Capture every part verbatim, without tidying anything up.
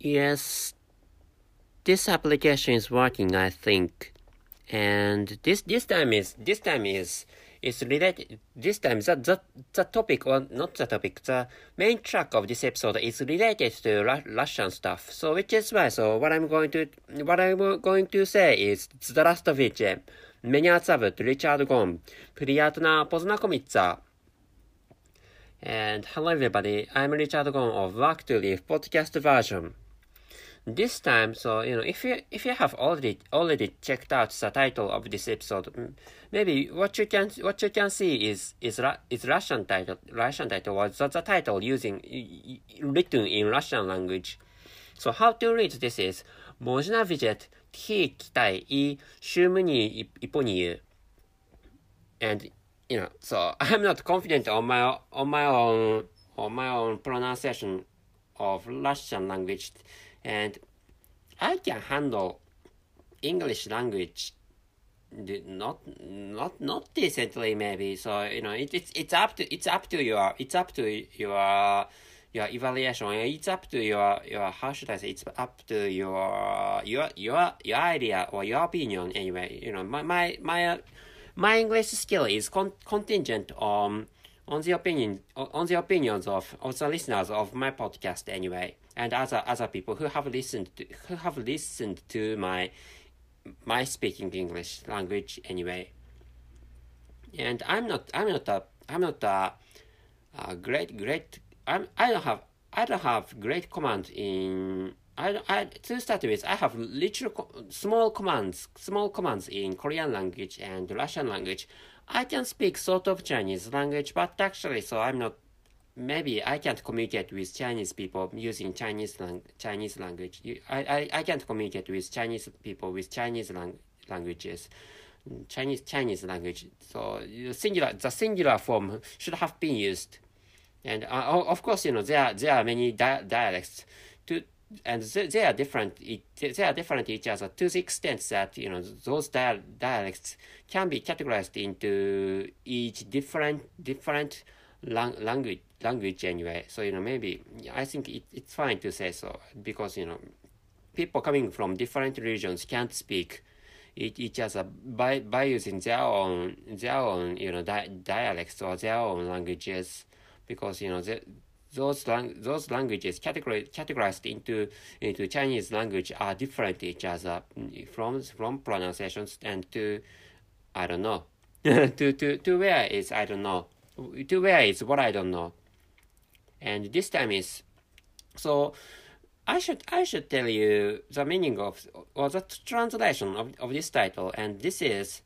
Yes, this application is working, I think. And this this time is this time is is related. This time the the the topic or not the topic. The main track of this episode is related to Ra- Russian stuff. So which is why. So what I'm going to what I'm going to say is the last of it. Меня зовут Ричард Гон. Приятно познакомиться. And hello everybody. I'm Richard Gon of Work to Live podcast version. This time, so you know, if you if you have already already checked out the title of this episode, maybe what you can what you can see is is is Russian title. Russian title was the, the title using written in Russian language. So how to read this is Можно видеть и Китай и Шумни Японию. And you know, so I'm not confident on my on my own on my own pronunciation of Russian language. And I can handle English language not not not decently maybe. So you know it, it's it's up to it's up to your it's up to your your evaluation. It's up to your your how should I say? It's up to your your your your idea or your opinion anyway. You know my my my my English skill is con- contingent on on the opinion on the opinions of, of the listeners of my podcast anyway. And other other people who have listened to, who have listened to my my speaking English language anyway. And I'm not I'm not a I'm not a, a great great I'm I don't have I don't have great command in I I to start with I have little small commands small commands in Korean language and Russian language. I can speak sort of Chinese language, but actually so I'm not. Maybe I can't communicate with Chinese people using Chinese lang- Chinese language. You, I, I, I can't communicate with Chinese people with Chinese lang- languages, Chinese Chinese language. So the singular the singular form should have been used, and uh, of course you know there are, there are many di- dialects, to and th- they are different. It, they are different each other to the extent that you know those di- dialects can be categorized into each different different lang- language. Language anyway, so you know maybe I think it, it's fine to say so because you know people coming from different regions can't speak it, each other by by using their own their own you know di- dialects or their own languages because you know the, those lang- those languages categorized categorized into into Chinese language are different each other from from pronunciations and to I don't know to to to where is I don't know to where is what I don't know. And this time is, so I should I should tell you the meaning of or the translation of, of this title. And this is,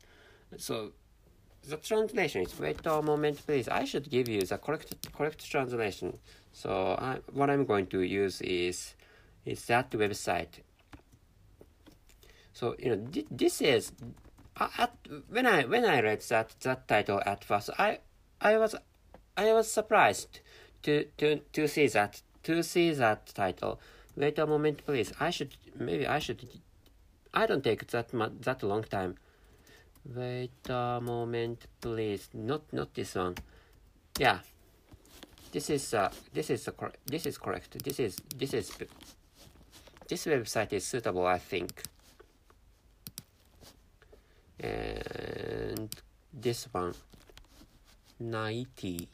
so the translation is. Wait a moment, please. I should give you the correct correct translation. So I, what I'm going to use is is that website. So you know th- this is at, when I when I read that that title at first I I was I was surprised. To, to to see that to see that title. Wait a moment, please. I should maybe I should. I don't take that much, that long time. Wait a moment, please. Not not this one. Yeah, this is uh this is the cor- this is correct. This is this is this website is suitable, I think. And this one, ninety.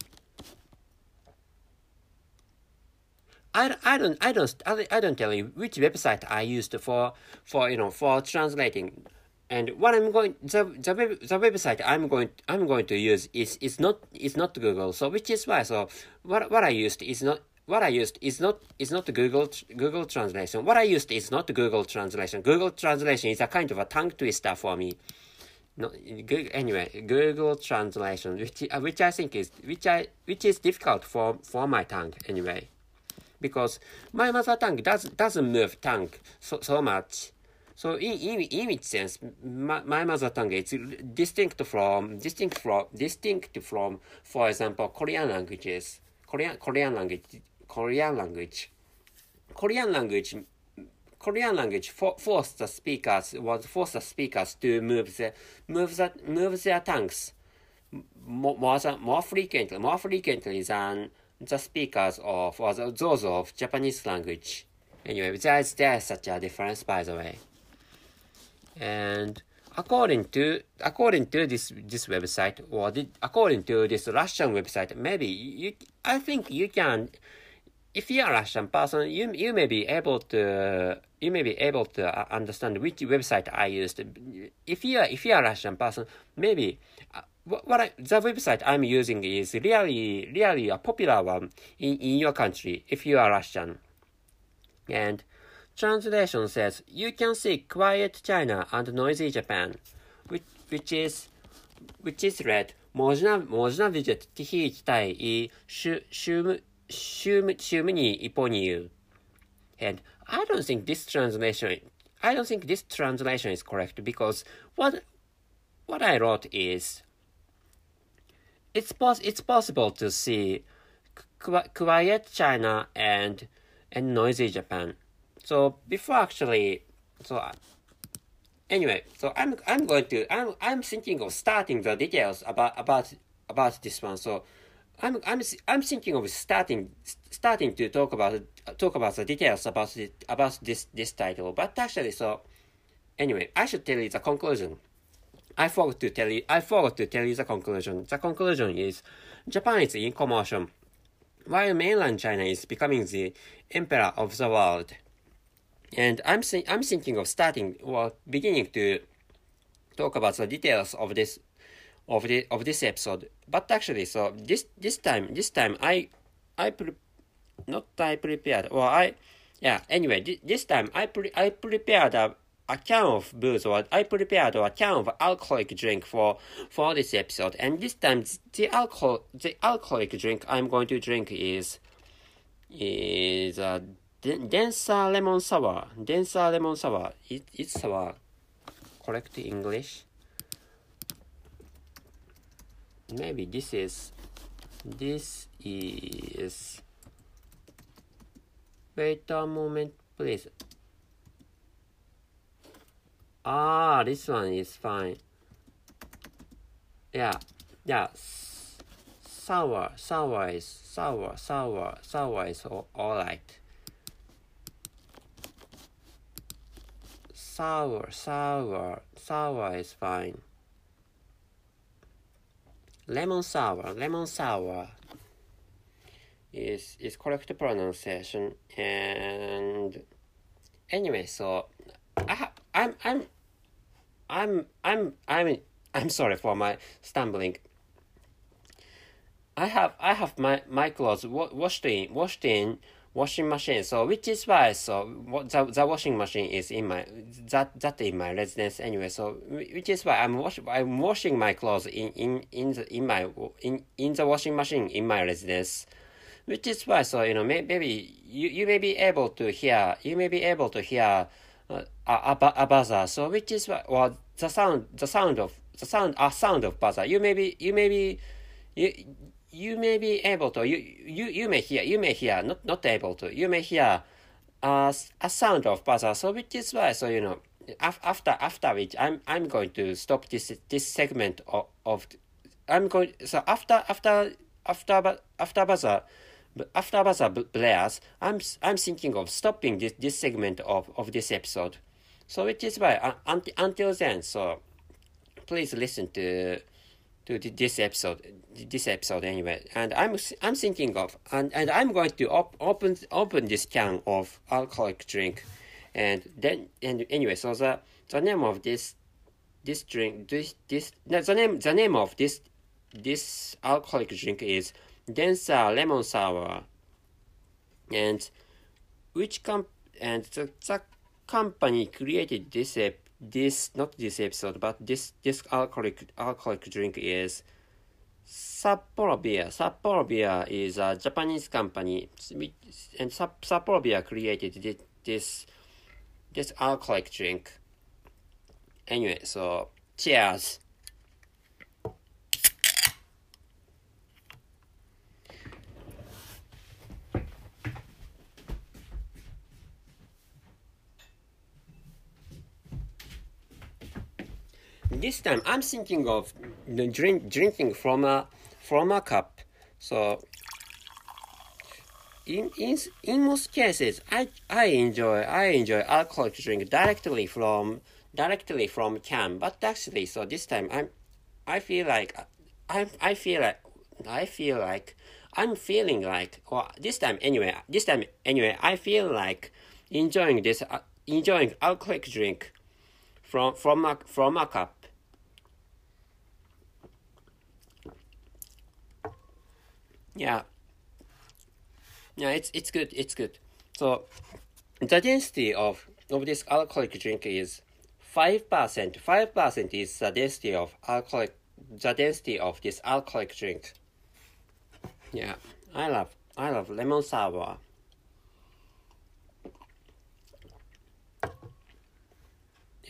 I, I don't I don't I don't tell you which website I used for for you know for translating, and what I'm going the the, web, the website I'm going I'm going to use is is not is not Google. So which is why so what what I used is not what I used is not is not Google Google translation. What I used is not Google translation. Google translation is a kind of a tongue twister for me. No, Google, anyway, Google translation, which which I think is which I which is difficult for for my tongue anyway. Because my mother tongue does, doesn't move tongue so, so much. So in, in, in its sense, my, my mother tongue is distinct from, distinct from, distinct from, for example, Korean languages. Korean, Korean language, Korean language. Korean language, Korean language for, forced the speakers, was forced the speakers to move the, move the, move their tongues more, more, than, more frequently, more frequently than the speakers of or the, those of Japanese language. Anyway, besides there's such a difference, by the way. And according to according to this this website, or the, according to this Russian website, maybe you I think you can, if you are a Russian person, you you may be able to you may be able to understand which website I used. If you are if you are a Russian person, maybe uh, what, what I, the website I'm using is really really a popular one in, in your country if you are Russian. And translation says, you can see quiet China and noisy Japan, which, which is which is read, Можно, можно видеть тихий Китай и шум, шум, шумную Японию. And I don't think this translation, I don't think this translation is correct, because what what I wrote is, it's pos it's possible to see quiet China and and noisy Japan. So before actually, so uh, anyway, so I'm I'm going to I'm I'm thinking of starting the details about about about this one. So I'm I'm I'm thinking of starting starting to talk about uh, talk about the details about the, about this this title. But actually, so anyway, I should tell you the conclusion. I forgot to tell you I forgot to tell you the conclusion. The conclusion is, Japan is in commotion, while mainland China is becoming the emperor of the world. And I'm th- I'm thinking of starting or beginning to talk about the details of this of the of this episode. But actually, so this this time this time I I pre- not I prepared or I yeah anyway th- this time I pre- I prepared a, a can of booze, or I prepared a can of alcoholic drink for for this episode. And this time the alcohol the alcoholic drink I'm going to drink is is a uh, Densa Lemon Sour. Densa Lemon Sour. It, it's sour. Correct English. Maybe this is... This is... Wait a moment, please. Ah, this one is fine. Yeah. Yeah. S- sour. Sour is... Sour. Sour. Sour is o- alright. Sour, sour, sour is fine. Lemon sour, lemon sour is is correct pronunciation. And anyway, so I ha- I'm I'm I'm I'm I'm I'm sorry for my stumbling. I have I have my my clothes wa- washed in washed in. washing machine, so which is why so the, the washing machine is in my that that in my residence anyway, so which is why I'm wash I'm washing my clothes in in in the in my in in the washing machine in my residence, which is why so you know may, maybe you you may be able to hear you may be able to hear uh, a, a a buzzer, so which is why or the sound the sound of the sound a sound of buzzer you may be you may be you. You may be able to you you you may hear you may hear not not able to you may hear uh, a sound of buzzer, so which is why so you know af- after after which I'm I'm going to stop this this segment of, of I'm going so after after after after buzzer after buzzer blares I'm I'm thinking of stopping this, this segment of, of this episode, so which is why uh, until until then so please listen to. To this episode, this episode anyway, and I'm I'm thinking of and, and I'm going to op- open open this can of alcoholic drink, and then and anyway, so the, the name of this this drink this this no, the name the name of this this alcoholic drink is Densa Lemon Sour, and which comp and the, the company created this ep- This not this episode, but this this alcoholic alcoholic drink is Sapporo Beer. Sapporo Beer is a Japanese company, and Sapporo Beer created this this alcoholic drink. Anyway, so cheers. This time I'm thinking of drink drinking from a from a cup, so in in in most cases, I I enjoy I enjoy alcoholic drink directly from directly from can. But actually, so this time I'm I feel like I I feel like I feel like I'm feeling like or well, this time anyway this time anyway I feel like enjoying this uh, enjoying alcoholic drink from from a, from a cup. Yeah. Yeah, it's it's good. It's good. So, the density of of this alcoholic drink is five percent. Five percent is the density of alcoholic. The density of this alcoholic drink. Yeah, I love I love lemon sour.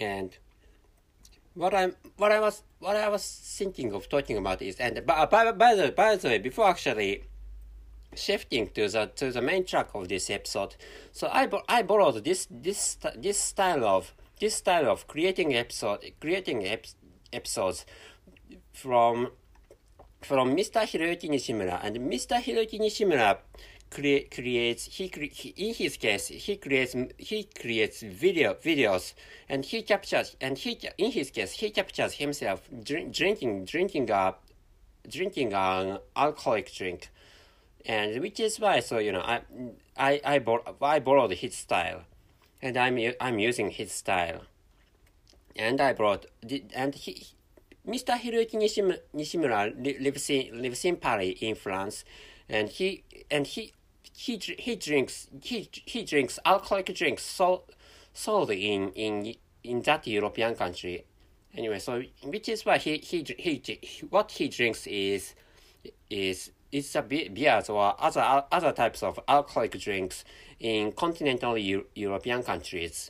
And what I'm what I was what I was thinking of talking about is and by by by the by the way before actually. Shifting to the to the main track of this episode, so I I borrowed this this this style of this style of creating episode creating ep, episodes from from Mister Hiroyuki Nishimura, and Mister Hiroyuki Nishimura cre, creates he, he in his case he creates he creates video videos and he captures and he in his case he captures himself drink, drinking drinking a drinking an alcoholic drink. And which is why, so you know, I I I, bor- I borrowed his style, and I'm I'm using his style, and I brought and he, Mister Hiroyuki Nishimura, Nishimura lives in lives in Paris in France, and he and he he he drinks he he drinks alcoholic drinks sold sold in in in that European country, anyway. So which is why he he he, he what he drinks is is. It's a beers or other other types of alcoholic drinks in continental Euro- European countries.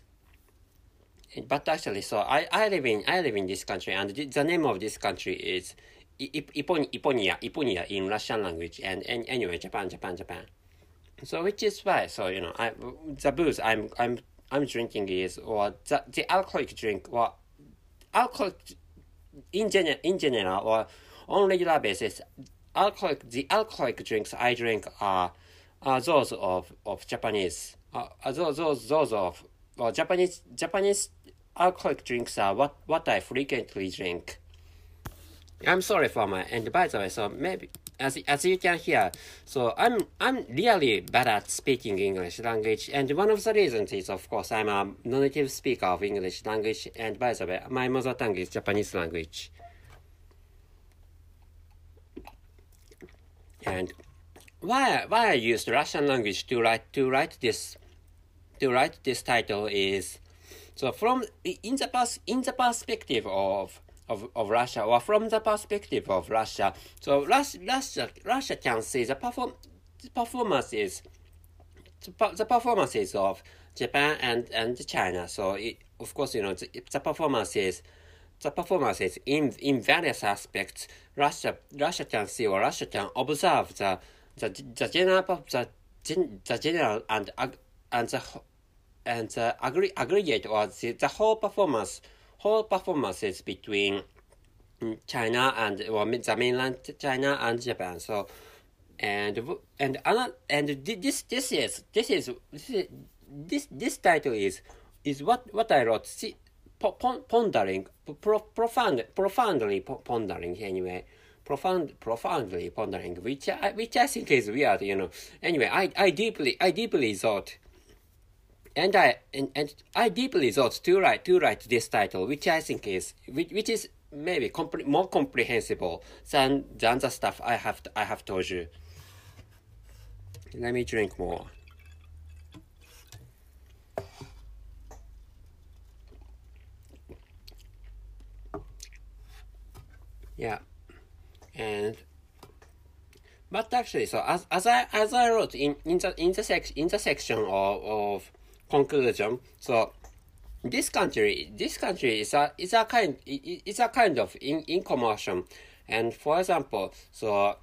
But actually, so I, I live in I live in this country, and the name of this country is Iponia Iponia in Russian language, and, and anyway, Japan Japan Japan. So which is why, so you know, I the booze I'm I'm I'm drinking is or the the alcoholic drink or alcohol in general in general or on regular basis. Alcoholic, the alcoholic drinks I drink are, are those of, of Japanese. Are, are those, those, those of well, Japanese Japanese alcoholic drinks are what, what I frequently drink. I'm sorry for my and by the way, so maybe as as you can hear, so I'm I'm really bad at speaking English language, and one of the reasons is of course I'm a non-native speaker of English language, and by the way, my mother tongue is Japanese language. And why why I used Russian language to write to write this to write this title is so from in the pers- in the perspective of, of, of Russia or from the perspective of Russia. So Russia Russia, Russia can see the perform the performances the performances of Japan and, and China. So it, of course you know the, the performances. The performances in in various aspects, Russia Russia can see or Russia can observe the the the general the, the general and and the and the agree, aggregate or the, the whole performance whole performances between China and or the mainland China and Japan. So and and and this this is this is this this title is is what what I wrote. See, pondering pro, profound profoundly pondering anyway profound profoundly pondering which I, which I think is weird, you know, anyway. I, I deeply I deeply thought and I and, and I deeply thought to write to write this title, which I think is which, which is maybe compre- more comprehensible than than the stuff I have I have told you. Let me drink more. Yeah, and but actually, so as as I as I wrote in in the in the section in the section of, of conclusion, so this country this country is a is a kind is a kind of in in commotion, and for example, so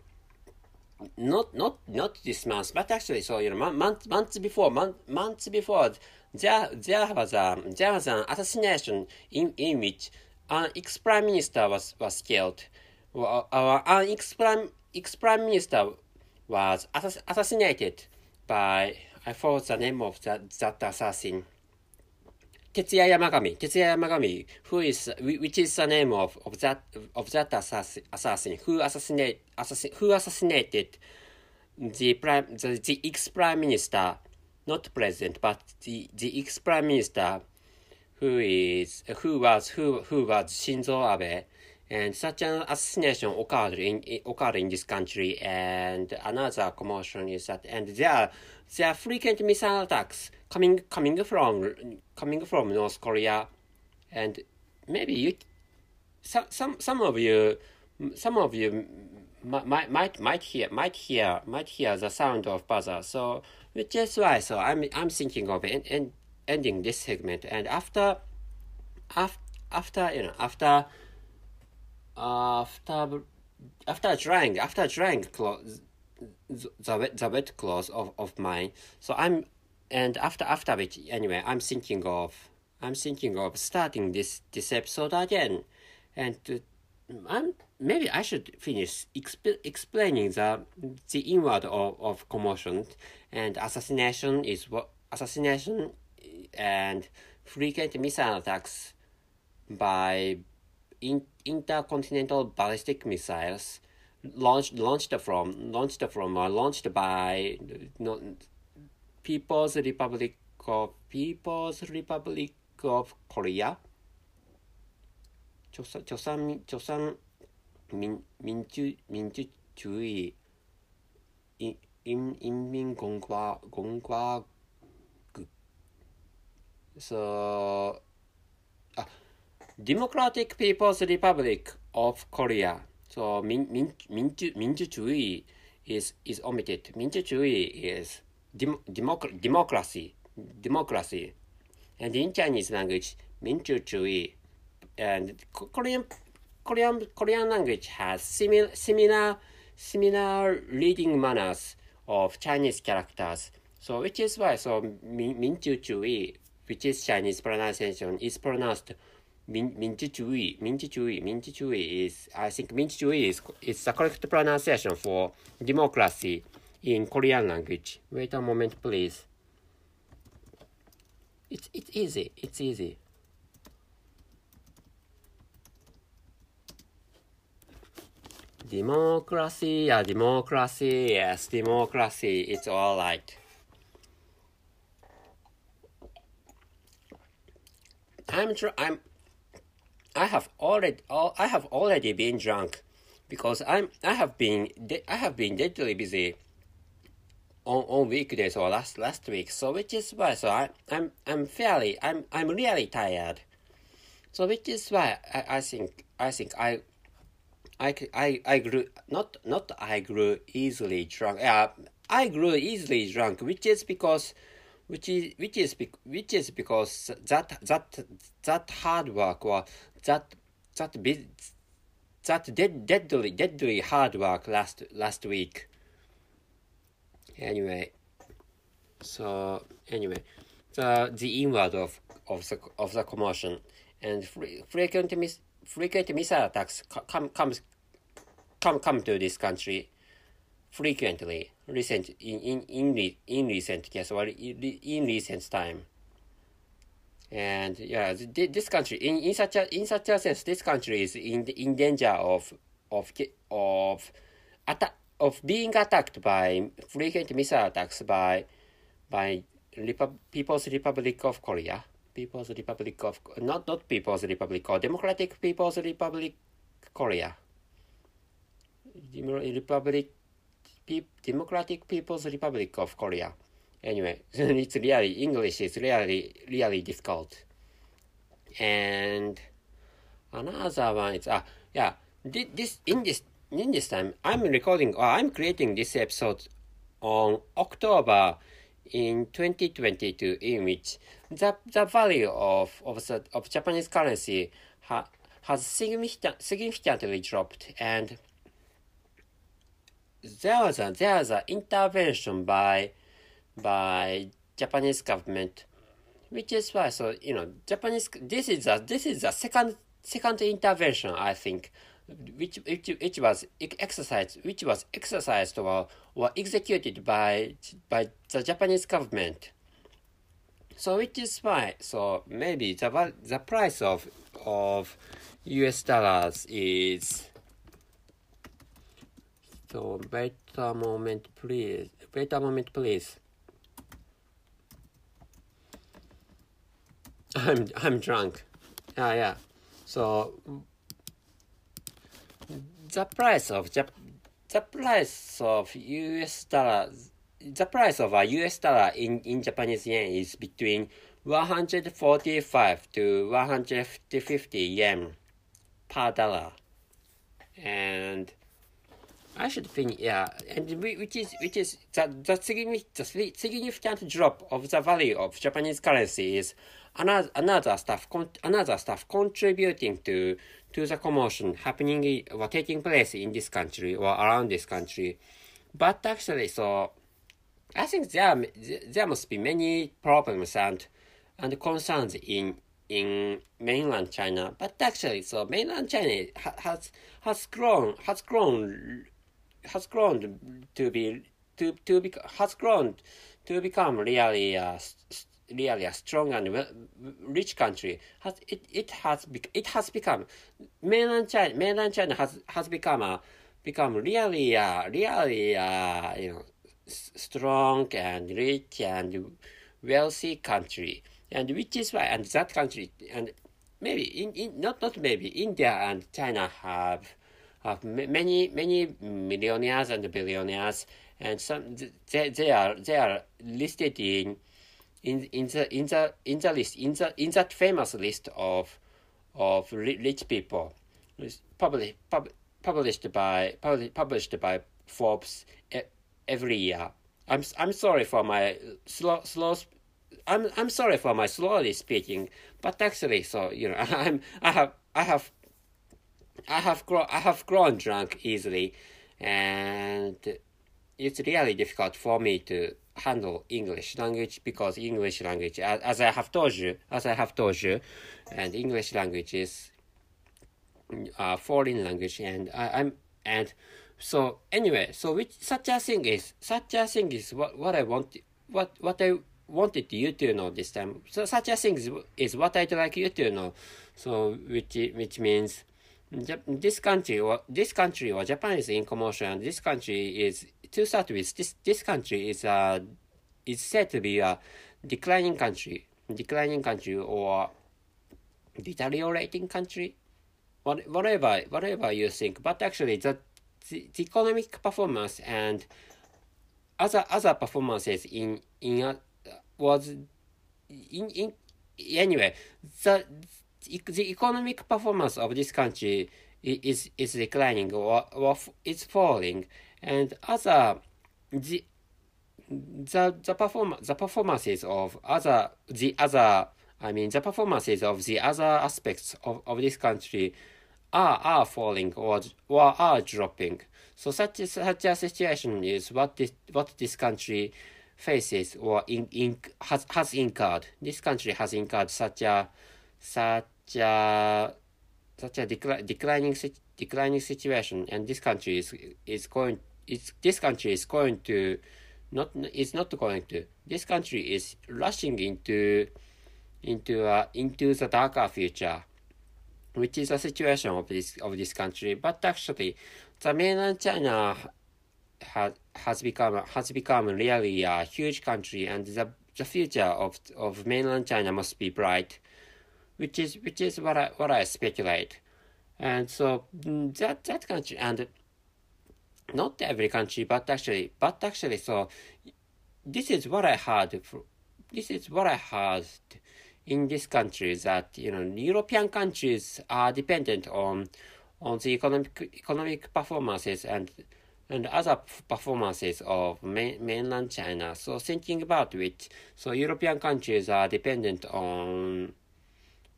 not not not this month, but actually, so you know, month, month, months before month, months before there there was a there was an assassination in in which. An ex-prime minister was, was killed. Well, uh, an ex-prime, ex-prime minister was assass- assassinated by, I forgot the name of that, that assassin. Ketsuya Yamagami, Ketsuya Yamagami, who is, which is the name of, of that, of that assassin, assassin who assassinate, assassin, who assassinated the prime, the, the ex-prime minister, not president, but the, the ex-prime minister, who is, who was, who, who was Shinzo Abe, and such an assassination occurred in, occurred in this country, and another commotion is that, and there are, there are frequent missile attacks coming, coming from, coming from North Korea, and maybe you, some, some, some of you, some of you might, might, might hear, might hear, might hear the sound of buzzer, so, which is why, so I'm, I'm thinking of it, and, ending this segment, and after, after, after you know, after, uh, after, after trying, after trying clothes, the wet, the wet clothes of, of mine. So I'm, and after, after which, anyway, I'm thinking of, I'm thinking of starting this, this episode again, and to, I'm, maybe I should finish exp- explaining the, the inward of, of commotion, and assassination is what, assassination, and frequent missile attacks by in, intercontinental ballistic missiles launched launched from launched from or launched by no, People's Republic of People's Republic of Korea, Joseon Joseon Joseon Min Minju Minju Chui in in in Min Gonghwa Gonghwa. So, uh, Democratic People's Republic of Korea. So, min min minju minjujuei is is omitted. Minjujuei is dem, democ democracy, democracy, and in Chinese language, minjujuei. And Korean Korean Korean language has similar similar similar reading manners of Chinese characters. So, which is why so min minjujuei, which is Chinese pronunciation, is pronounced min minjichui. Minjichui, minjichui is, I think minjichui is, is the correct pronunciation for democracy in Korean language. Wait a moment, please. It's it's easy. It's easy. Democracy, yeah, democracy, yes, democracy. It's all right. I'm tr- I'm I have already all I have already been drunk because I'm I have been de- I have been deadly busy on, on weekdays or last last week, so which is why so I I'm I'm fairly I'm I'm really tired, so which is why I, I think I think I I, I I grew not not I grew easily drunk uh, I grew easily drunk which is because Which is which is which is because that that that hard work or that that be, that dead, deadly deadly hard work last last week. Anyway, so anyway, the the inward of of the of the commotion and free, frequent mis, frequent missile attacks come comes come come to this country. Frequently, recent in in in, re, in recent yes, or in, in recent time, and yeah, th- this country in, in such a in such a sense, this country is in in danger of of of attack of being attacked by frequent missile attacks by by Repu- People's Republic of Korea, People's Republic of not not People's Republic or Democratic People's Republic Korea, Dem- Republic. Democratic People's Republic of Korea. Anyway, it's really, English is really, really difficult. And another one is, ah, yeah, this, in this, in this time, I'm recording, or I'm creating this episode on October in twenty twenty-two, in which the, the value of, of the, of Japanese currency ha, has significant, significantly dropped, and There was a there was an intervention by by Japanese government, which is why so you know Japanese this is a this is a second second intervention I think which, which, which was exercised which was exercised or, or executed by by the Japanese government. So it is why so maybe the the price of of U S dollars is so wait a moment please wait a moment please I'm I'm drunk. Yeah yeah. So the price of Jap the price of U S dollars the price of a U S dollar in, in Japanese yen is between one hundred forty-five to one hundred fifty yen per dollar, and I should think yeah, and we, which is which is the the significant significant drop of the value of Japanese currency is another another stuff con another stuff contributing to to the commotion happening or taking place in this country or around this country, but actually so. I think there there must be many problems and and concerns in in mainland China, but actually, so mainland China has has grown has grown has grown to be to to be has grown to become really a really a strong and rich country. Has it it has it has become mainland China mainland China has has become a become really a really a you know. strong and rich and wealthy country, and which is why and that country and maybe in, in not not maybe India and China have have many many millionaires and billionaires, and some they they are they are listed in in in the in the in the list in the in that famous list of of rich people, published pub, published by published by Forbes. Every year, I'm I'm sorry for my slow slow. I'm I'm sorry for my slowly speaking, but actually, so you know, I'm I have I have I have grown I have grown drunk easily, and it's really difficult for me to handle English language because English language, as, as I have told you, as I have told you, and English language is a foreign language, and I, I'm and. So anyway, so which such a thing is such a thing is what what I want what what I wanted you to know this time. So such a thing is, is what I'd like you to know. So which which means this country or this country or Japan is in commotion. This country is to start with. This this country is a is said to be a declining country, declining country or deteriorating country, what, whatever whatever you think. But actually that. The economic performance and other other performances in in uh, was in in anyway the the economic performance of this country is is declining or or it's falling, and other the the the perform the performances of other the other I mean the performances of the other aspects of of this country. Are, are falling or or are dropping. So such such a situation is what this what this country faces or in, in has has incurred. This country has incurred such a such a such a decli declining declining situation, and this country is is going it's this country is going to not is not going to this country is rushing into into uh, into the darker future. Which is the situation of this of this country, but actually, the mainland China has has become has become really a huge country, and the the future of of mainland China must be bright, which is which is what I what I speculate, and so that that country and not every country, but actually, but actually, so this is what I heard. This is what I heard. In this country, that you know, European countries are dependent on on the economic economic performances and and other performances of main, mainland China. So thinking about it, so European countries are dependent on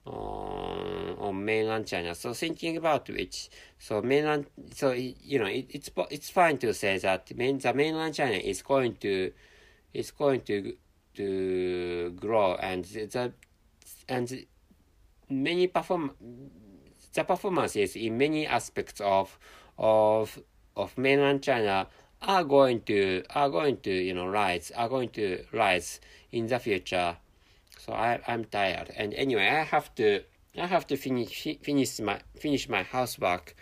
on, on mainland China. So thinking about it, so mainland, so you know, it, it's it's fine to say that main, the mainland China is going to is going to to grow, and the. And many perform the performances in many aspects of of of mainland China are going to are going to you know rise are going to rise in the future. So I I'm tired, and anyway I have to I have to finish finish my finish my housework.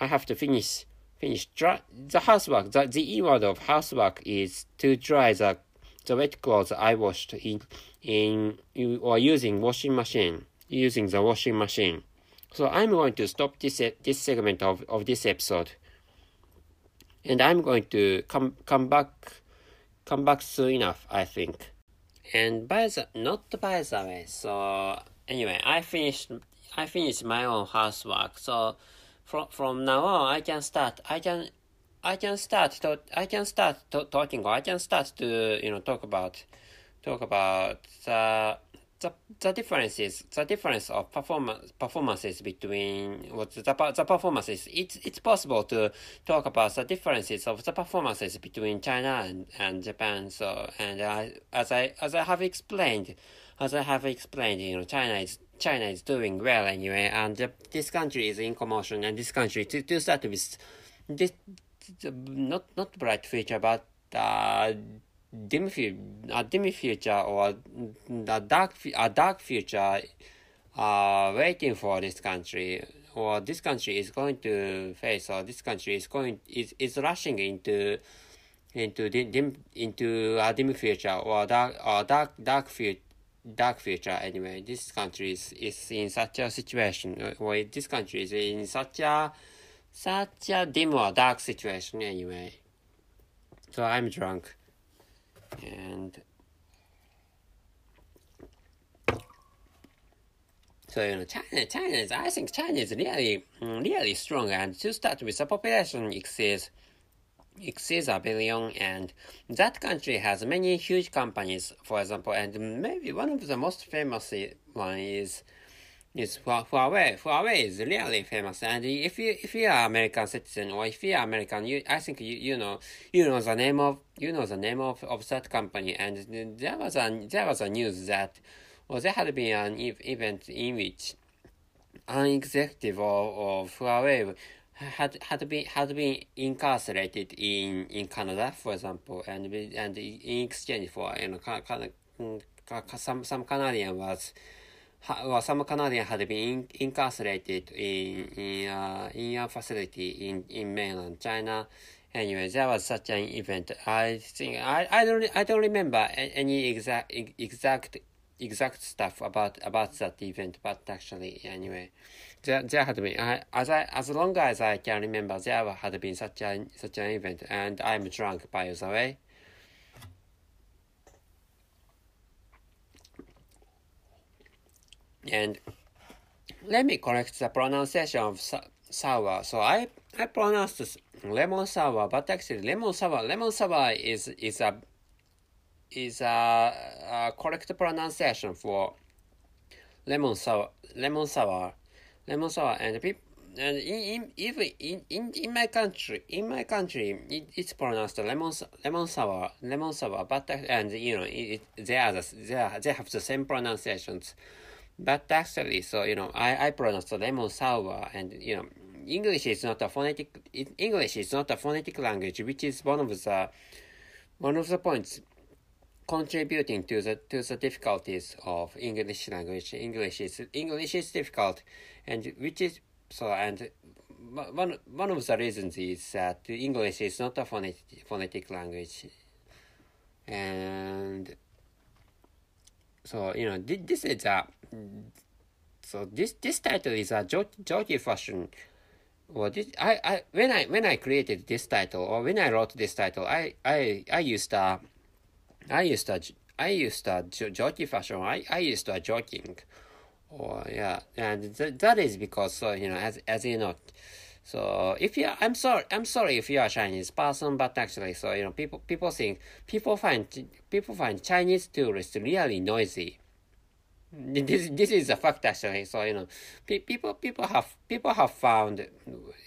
I have to finish finish dry the housework. The the E word of housework is to dry the the wet clothes I washed in in or using washing machine using the washing machine. So I'm going to stop this this segment of, of this episode, and I'm going to come come back come back soon enough, I think. And by the not by the way, so anyway, I finished I finished my own housework. So from from now on, I can start I can I can start to I can start to, talking. Or I can start to you know talk about talk about the. The, the differences the difference of performance performances between what the the performances it's it's possible to talk about the differences of the performances between China and, and Japan. So and I, as I as I have explained as I have explained you know China is China is doing well anyway, and the, this country is in commotion, and this country to, to start with this the, not not bright future but uh dim a dim future or a dark a dark future uh waiting for this country, or this country is going to face or this country is going is is rushing into into dim into a dim future or dark or dark dark future dark future anyway. This country is, is in such a situation, or this country is in such a such a dim or dark situation anyway. So I'm drunk. And so you know, China, China is. I think China is really, really strong. And to start with, the population exceeds exceeds a billion, and that country has many huge companies. For example, and maybe one of the most famous one is is Huawei. Huawei is really famous. And if you if you are American citizen, or if you are American, you I think you you know you know the name of. You know the name of, of that company, and there was a there was a news that, well, there had been an e- event in which an executive of, of Huawei had had been had been incarcerated in, in Canada, for example, and and in exchange for you know ca- ca- some some Canadian was, well, some Canadian had been incarcerated in in uh, in a facility in, in mainland China. Anyway, there was such an event. I think I, I don't I don't remember any exact exact exact stuff about about that event. But actually, anyway, there there had been I, as I as long as I can remember, there had been such an such an event, and I'm drunk, by the way. And let me correct the pronunciation of sour. So I I pronounced this lemon sour, but actually lemon sour lemon sour is is a is a, a correct pronunciation for lemon sour lemon sour lemon sour and people and in, in even in, in in my country in my country it, it's pronounced lemon lemon sour lemon sour but and you know it, it they are the, they are, they have the same pronunciations, but actually so you know I I pronounced lemon sour, and you know. English is not a phonetic. English is not a phonetic language, which is one of the, one of the points, contributing to the to the difficulties of English language. English is English is difficult, and which is so. And one one of the reasons is that English is not a phonetic phonetic language, and so you know this is a. So this this title is a jokey fashion. Well, this, I, I, when I when I created this title, or when I wrote this title, I, I, I used a, I used a, I used a jokey fashion. I, I used a joking, or yeah, and th- that is because so you know as as you know, so if you I'm sorry I'm sorry if you are a Chinese person, but actually so you know people people think people find people find Chinese tourists really noisy. This this is a fact actually. So you know, pe- people people have people have found,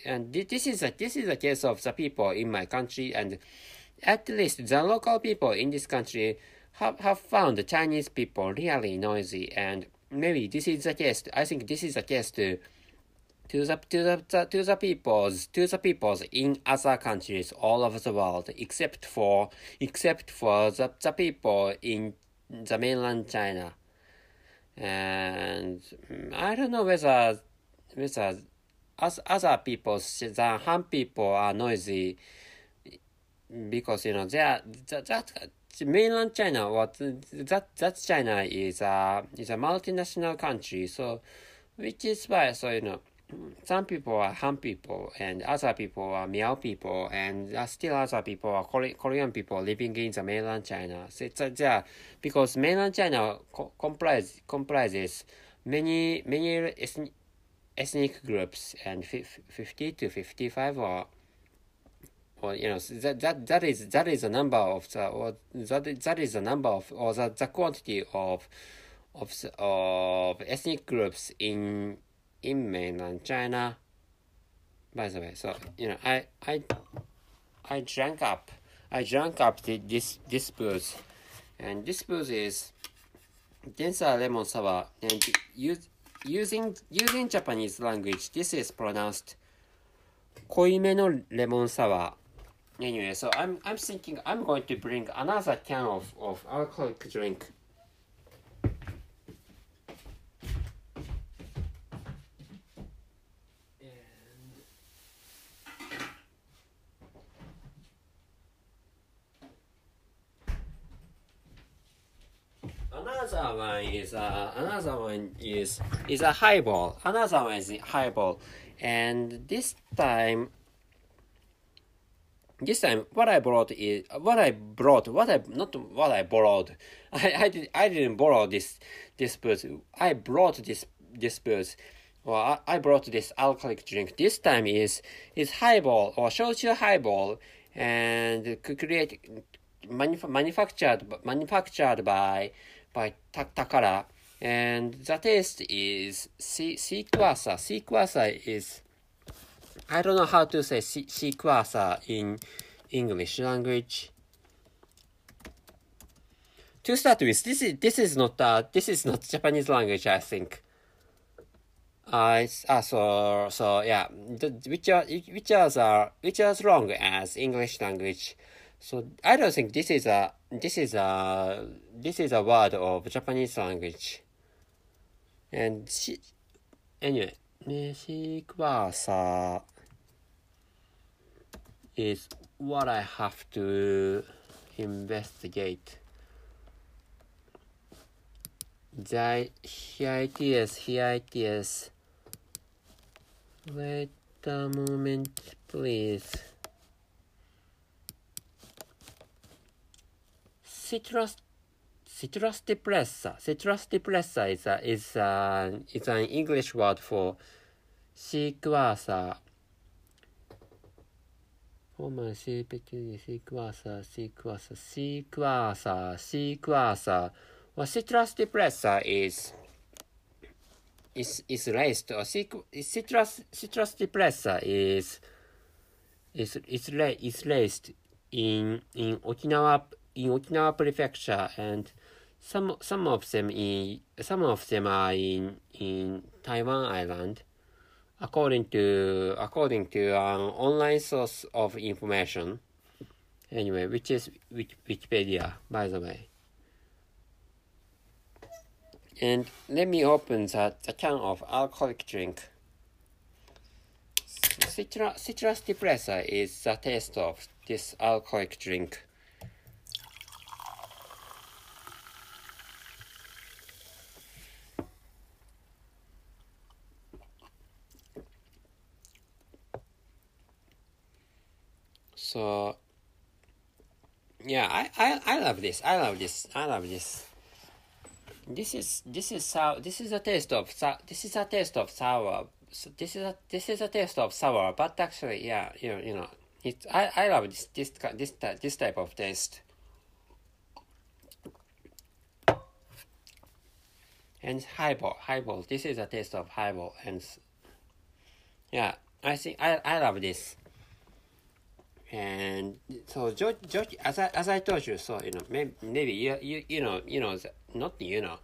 and this is a this is a case of the people in my country, and at least the local people in this country have, have found the Chinese people really noisy, and maybe this is the case. I think this is the case to to the, to the, to the peoples, to the peoples in other countries all over the world, except for, except for the, the people in the mainland China. And I don't know whether, whether as other people, the Han people are noisy, because, you know, they are, that, that mainland China, what that, that China is a, is a multinational country, so, which is why, so, you know, some people are Han people, and other people are Miao people, and still other people are Kore- Korean people living in the mainland China. So it's, uh, they are, because mainland China co- comprises, comprises many many ethnic, ethnic groups, and f- fifty to fifty-five or, or you know, that that that is that is the number of the or that that is the number of or the, the quantity of of the, of ethnic groups in. in mainland China. By the way, so you know, I I I drank up I drank up the, this this booze, and this booze is Densa Lemon Sour, and use, using using Japanese language, this is pronounced koime no lemon sour. Anyway, so I'm I'm thinking I'm going to bring another can of, of alcoholic drink. Another one is uh, another one is is a highball. Another one is a highball, and this time, this time what I brought is what I brought what I not what I borrowed. I I, did, I didn't borrow this this booze. I brought this this booze. Well, I, I brought this alcoholic drink. This time is is highball or shochu highball, and could create manuf- manufactured manufactured by. by Takara, and the taste is shikwasa. Shikwasa is, I don't know how to say shikwasa in English language. To start with, this is this is not uh, this is not Japanese language, I think. Uh, uh so so yeah, the, which are which are which are wrong as English language. So I don't think this is a this is a this is a word of Japanese language. And she, anyway, shikwasa is what I have to investigate. The here it is, here it is. Wait a moment, please. Citrus, citrus depressa. Citrus depressa is a, is a, is an English word for shikwasa. Former shiitake shikwasa, shikwasa, shikwasa, shikwasa. Well, citrus depressa is is is raised. Or citrus citrus depressa is is is is raised in in Okinawa. In Okinawa Prefecture, and some some of them in some of them are in in Taiwan Island, according to according to an online source of information. Anyway, which is Wikipedia, by the way. And let me open the, the can of alcoholic drink. Citrus citrus depressa is the taste of this alcoholic drink. So, yeah, I, I, I love this. I love this. I love this. This is this is how this is a taste of this is a taste of sour. So this is a this is a taste of sour. But actually, yeah, you you know, it. I, I love this this this this type of taste. And highball, highball. This is a taste of highball, and yeah, I think I, I love this. And so, jo- jo- as I as I told you, so you know, maybe, maybe you you you know you know not you know,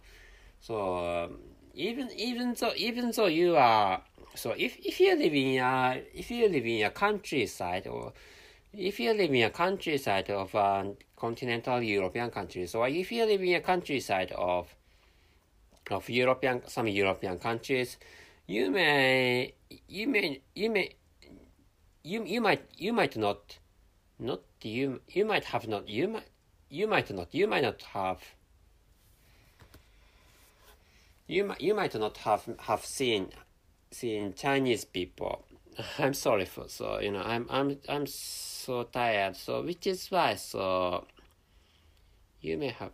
so um, even even though even though you are so if if you live in a if you live in a countryside or if you live in a countryside of a continental European countries, or if you live in a countryside of of European some European countries, you may you may you may you you might you might not not you you might have not you might you might not you might not have you might you might not have have seen seen Chinese people. I'm sorry for so you know I'm I'm I'm so tired, so which is why so you may have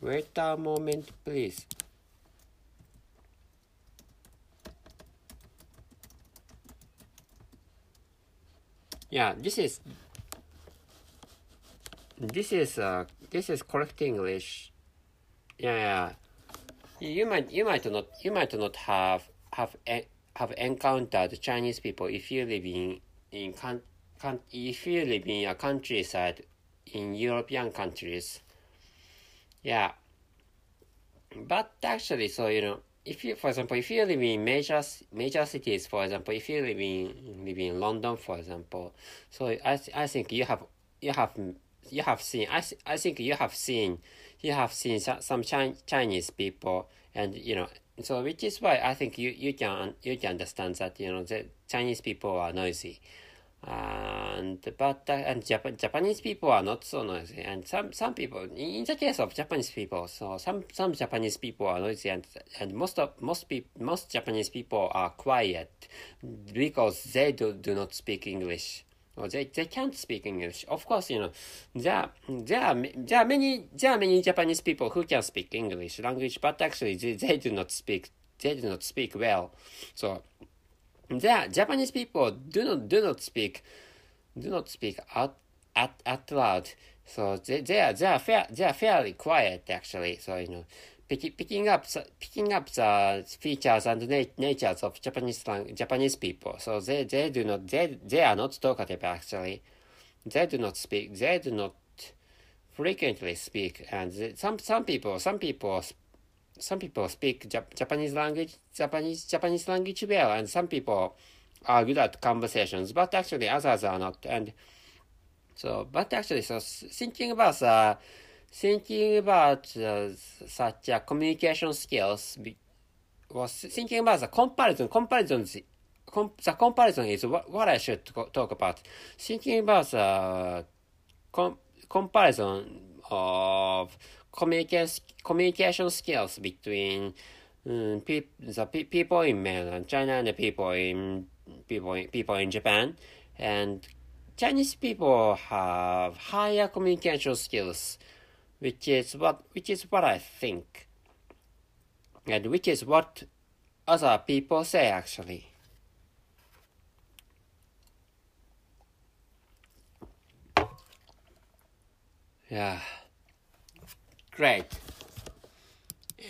wait a moment please. Yeah, this is this is uh this is correct English. Yeah, yeah. You might you might not you might not have have a have encountered Chinese people if you live in in can, can if you live in a countryside in European countries. Yeah, but actually, so you know, if you, for example, if you live in major major cities, for example, if you live in live in London, for example, so I I think you have you have you have seen I I think you have seen you have seen some Chinese people, and you know. So which is why I think you, you can you can understand that you know the Chinese people are noisy, and but uh, and Jap- Japanese people are not so noisy, and some, some people in the case of Japanese people, so some, some Japanese people are noisy, and and most of most pe- most Japanese people are quiet because they do, do not speak English. Or they they can't speak English. Of course, you know, there there are, there are many there are many Japanese people who can speak English language, but actually they, they do not speak they do not speak well. So, there Japanese people do not do not speak do not speak out at at loud. So they they are they are fair they are fairly quiet actually. So you know, picking picking up picking up the features and na- natures of Japanese Japanese people. So they, they do not they they are not talkative actually. They do not speak. They do not frequently speak. And they, some some people some people some people speak Jap- Japanese language Japanese Japanese language well. And some people are good at conversations, but actually others are not. And so, but actually, so thinking about the. Thinking about uh, such uh, communication skills be, was thinking about the comparison. Comparisons, com, the comparison is what, what I should co- talk about. Thinking about the com, comparison of communication communication skills between um, pe- the pe- people in mainland China and the people in people in, people in Japan, and Chinese people have higher communication skills. Which is what which is what I think, and which is what other people say actually. Yeah, great.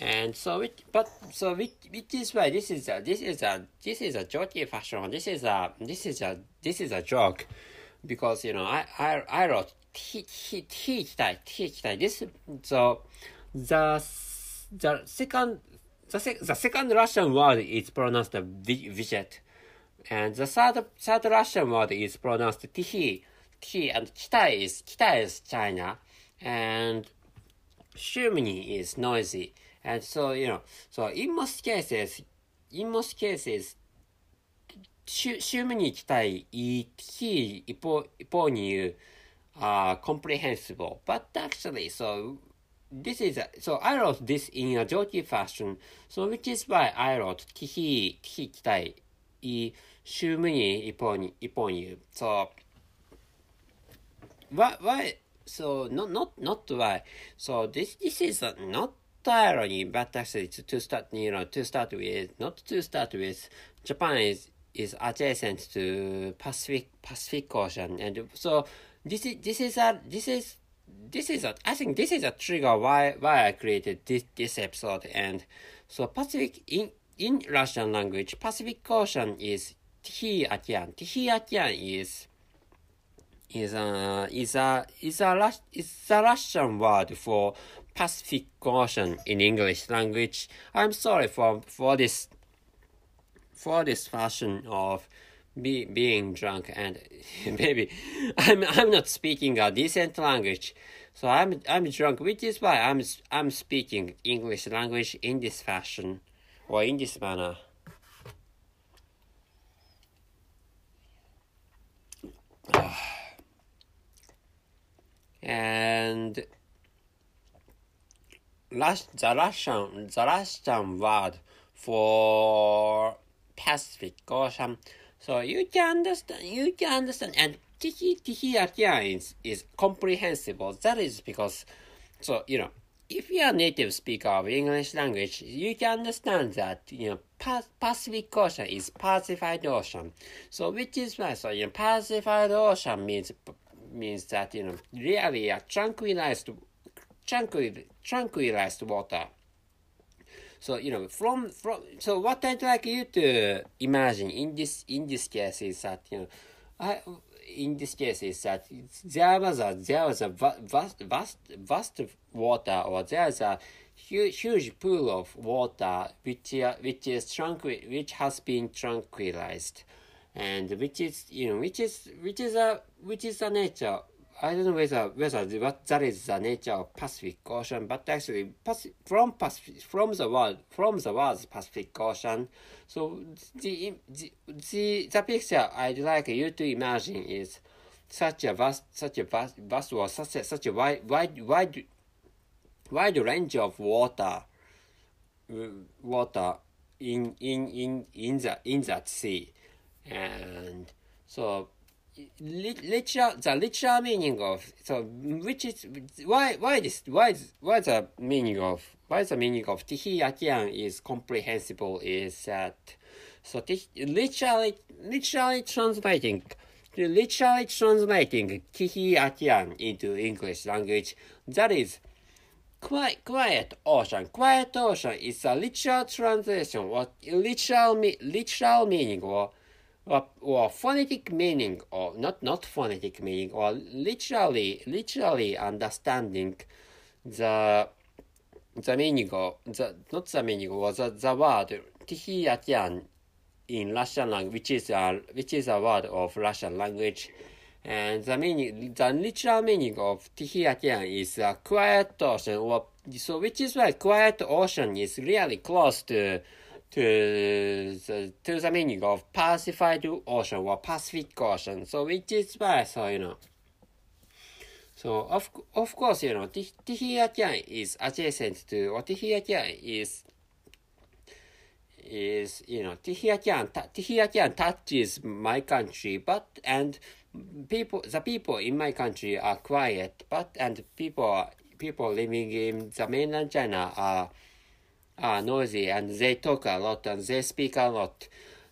And so it, but so which which is why this is a this is a this is a jokey fashion. This is a this is a this is a joke, because you know I I I wrote. teach teach teach teach teach. This so the the second the, sec, the second Russian word is pronounced vijet, and the third third Russian word is pronounced tihi t, and Kitai is Kitai is China, and Shumini is noisy. And so you know so in most cases in most cases Shumini, Kitai, Tihi, Ipo, Iponiu Uh, comprehensible, but actually, so this is a, so I wrote this in a jokey fashion, so which is why I wrote tihi tihi kitai I shumuni iponi iponi. So why why so not not not why so this this is a, not irony, but actually to, to start you know to start with not to start with Japan is is adjacent to Pacific Pacific Ocean, and so. This is this is a this is this is a I think this is a trigger why why I created this this episode. And so Pacific in in Russian language, Pacific Ocean is Tihi Ocean. Tihi Ocean is is a is a is a is a Russian word for Pacific Ocean in English language. I'm sorry for for this for this fashion of be, being drunk, and maybe I'm I'm not speaking a decent language. So I'm I'm drunk, which is why I'm I'm speaking English language in this fashion or in this manner. And Rus the Russian the Russian word for Pacific Ocean. So you can understand you can understand and Tihi Tihi Akia is, is comprehensible. That is because, so you know, if you are a native speaker of English language, you can understand that, you know, pa Pacific Ocean is pacified ocean. So which is why, so you know, pacified ocean means means that, you know, really a tranquilized tranquil tranquilized water. So, you know, from from so what I'd like you to imagine in this in this case is that, you know, I in this case is that there was a there was a vast vast vast water, or there's a huge huge pool of water which uh, which is tranquil which has been tranquilized, and which is, you know, which is which is a which is the nature. I don't know whether whether what that is the nature of Pacific Ocean, but actually from Pacific, from the world from the world's Pacific Ocean. So the the the, the picture I'd like you to imagine is such a vast such a vast vast or such a, such a wide wide wide wide range of water water in in in in the in that sea, and so. Literal, the literal meaning of so, which is why why this why why the meaning of why the meaning of Tihi Akian is comprehensible is that, so literally literally translating literally translating Tihi Akian into English language, that is quiet quiet ocean. Quiet ocean is a literal translation or literal literal meaning or. Or, or phonetic meaning, or not not phonetic meaning, or literally literally understanding the the meaning of the not the meaning or the, the word Tihi Akian in Russian language, which is a which is a word of Russian language, and the meaning the literal meaning of Tihi Akian is a quiet ocean, or so which is why quiet ocean is really close to. To the, to the meaning of pacified ocean or Pacific Ocean. So which is why, so you know, so of of course, you know, Tihi Akian is adjacent to, or Tihi Akian is is you know, Tihi Akian Tihi Akian touches my country, but and people the people in my country are quiet, but and people people living in the mainland China are are noisy, and they talk a lot and they speak a lot,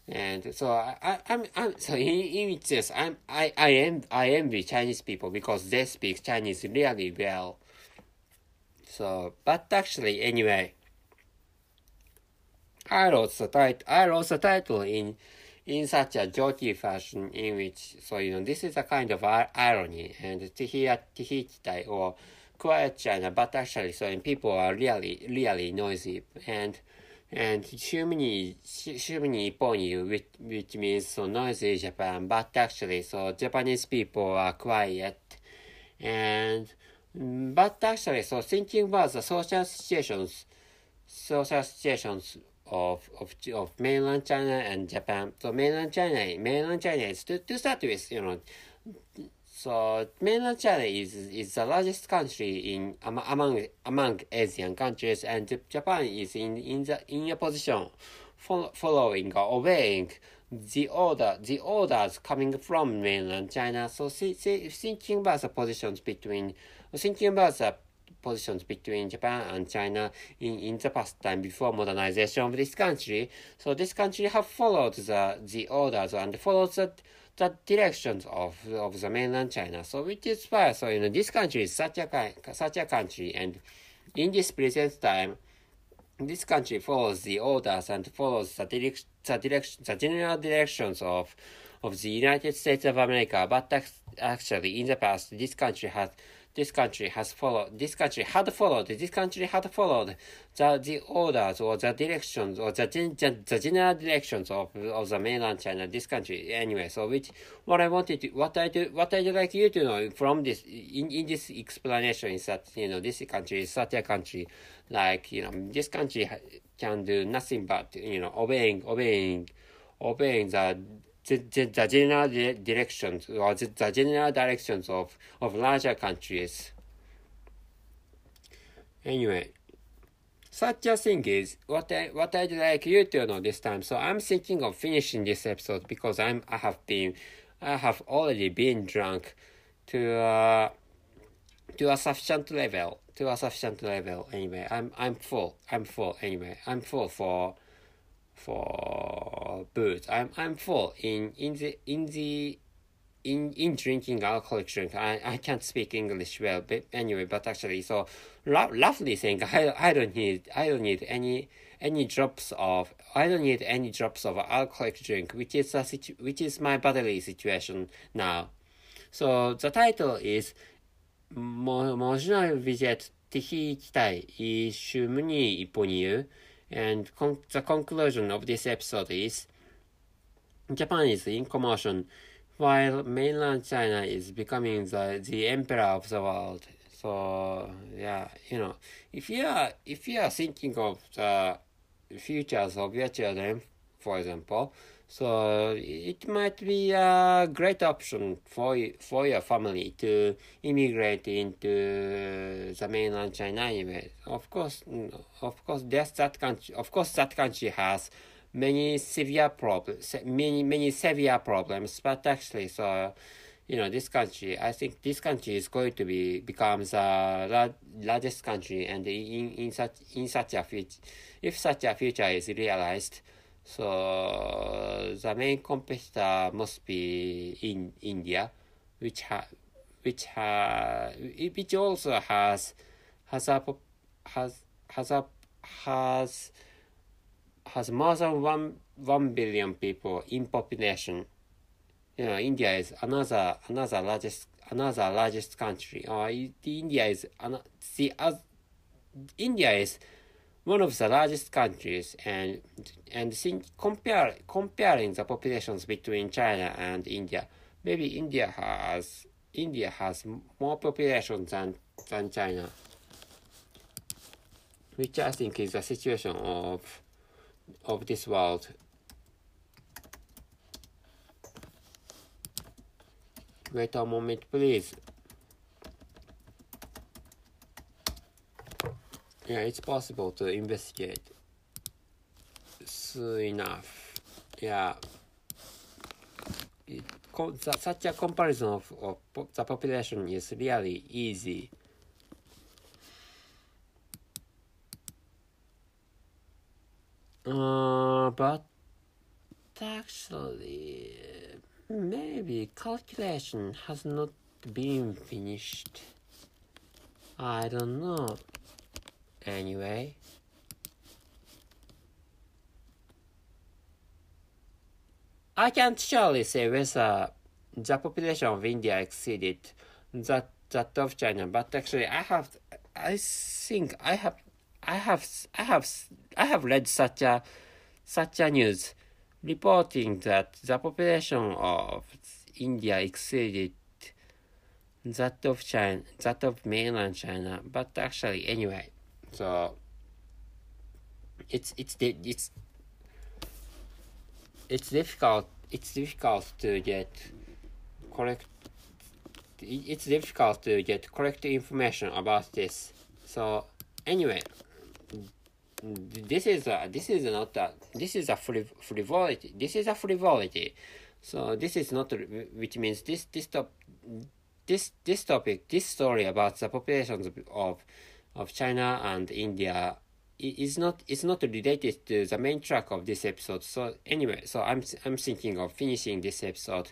and so I, I I'm I'm so in in this I'm I I am I envy Chinese people because they speak Chinese really well. So, but actually, anyway, I wrote the title I wrote the title in in such a jokey fashion in which, so you know, this is a kind of irony and Tihi Kitai or quiet China, but actually, so and people are really, really noisy, and and Shumini, Shumini Pony, which which means so noisy Japan, but actually, so Japanese people are quiet, and but actually, so thinking about the social situations, social situations of of of mainland China and Japan. So mainland China, mainland China is to to start with, you know. So mainland China is is the largest country in um, among among Asian countries, and Japan is in in the in a position fo following or obeying the order the orders coming from mainland China. So see, see, thinking about the positions between thinking about the positions between Japan and China in in the past time before modernization of this country. So this country have followed the the orders and followed the the directions of of the mainland China. So which is why, so you know, this country is such a such a country, and in this present time, this country follows the orders and follows the direct the direction the general directions of of the United States of America. But actually, in the past, this country has This country has followed, this country had followed, this country had followed the, the orders or the directions or the, the, the general directions of, of the mainland China, this country. Anyway, so which, what I wanted to, what I do, what I'd like you to know from this, in, in this explanation is that, you know, this country is such a country, like, you know, this country can do nothing but, you know, obeying, obeying, obeying the, The, the, the general directions or the, the general directions of, of larger countries. Anyway, such a thing is what I what I'd like you to know this time. So I'm thinking of finishing this episode because I'm I have been I have already been drunk to uh, to a sufficient level to a sufficient level. Anyway, I'm I'm full I'm full anyway I'm full for. For booze, I'm I'm full in in the in the in in drinking alcoholic drink. I, I can't speak English well, but anyway, but actually, so r- roughly saying, I I don't need I don't need any any drops of I don't need any drops of alcoholic drink, which is a situ- which is my bodily situation now. So the title is Można widzieć Tichi Kitai I Shumni Ipponiu. And con- the conclusion of this episode is Japan is in commotion while mainland China is becoming the, the emperor of the world. So yeah, you know, if you are if you are thinking of the futures of your children, for example, so it might be a great option for for your family to immigrate into the mainland China. Anyway, of course, of course, there's that country. Of course, that country has many severe problems, many many severe problems. But actually, so you know, this country, I think this country is going to be become the largest country, and in in such in such a future, if such a future is realized. So the main competitor must be in India, which ha, which ha, which also has has a has has a has has more than one one billion people in population. You know, India is another another largest another largest country. Or uh, India is an the as India is. One of the largest countries, and and think, compare comparing the populations between China and India, maybe India has India has more population than than China, which I think is the situation of of this world. Wait a moment, please. Yeah, it's possible to investigate soon enough. Yeah. It, the, such a comparison of, of po- the population is really easy. Uh, but actually, maybe calculation has not been finished. I don't know. Anyway, I can't surely say whether the population of India exceeded that that of China, but actually, I have, I think I have, I have, I have, I have read such a, such a news reporting that the population of India exceeded that of China, that of mainland China, but actually, anyway. So it's it's it's it's difficult it's difficult to get correct it's difficult to get correct information about this. So anyway, this is a, this is not a, this is a frivolity this is a frivolity. So this is not, which means this this top this this topic this story about the populations of of China and India is not is not related to the main track of this episode. So anyway, so I'm I'm thinking of finishing this episode.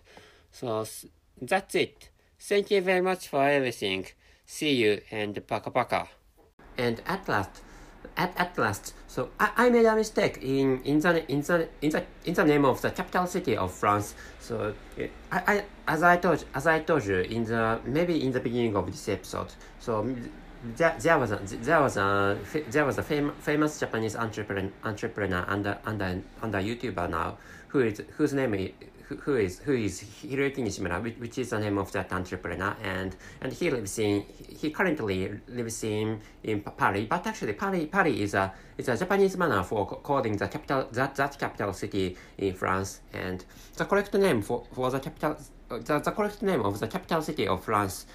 So that's it. Thank you very much for everything. See you and paka paka. And at last, at at last. So I, I made a mistake in in the in the in the in the name of the capital city of France. So I, I as I told as I told you in the maybe in the beginning of this episode. So there there was a, there was a there was a fam, famous Japanese entrepreneur entrepreneur and a, and a, and a YouTuber now who is whose name is. Who is who is Hiroyuki Nishimura, which is the name of that entrepreneur, and and he lives in he currently lives in in Paris, but actually Paris Paris is a is a Japanese manner for calling the capital that that capital city in France, and the correct name for for the capital the, the correct name of the capital city of France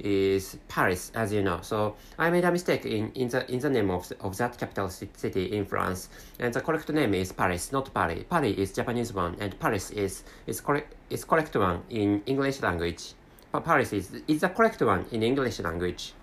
is Paris, as you know. So I made a mistake in in the in the name of of that capital city in France, and the correct name is Paris, not Paris. Paris is Japanese one, and Paris is is correct is correct one in English language. But Paris is is the correct one in English language.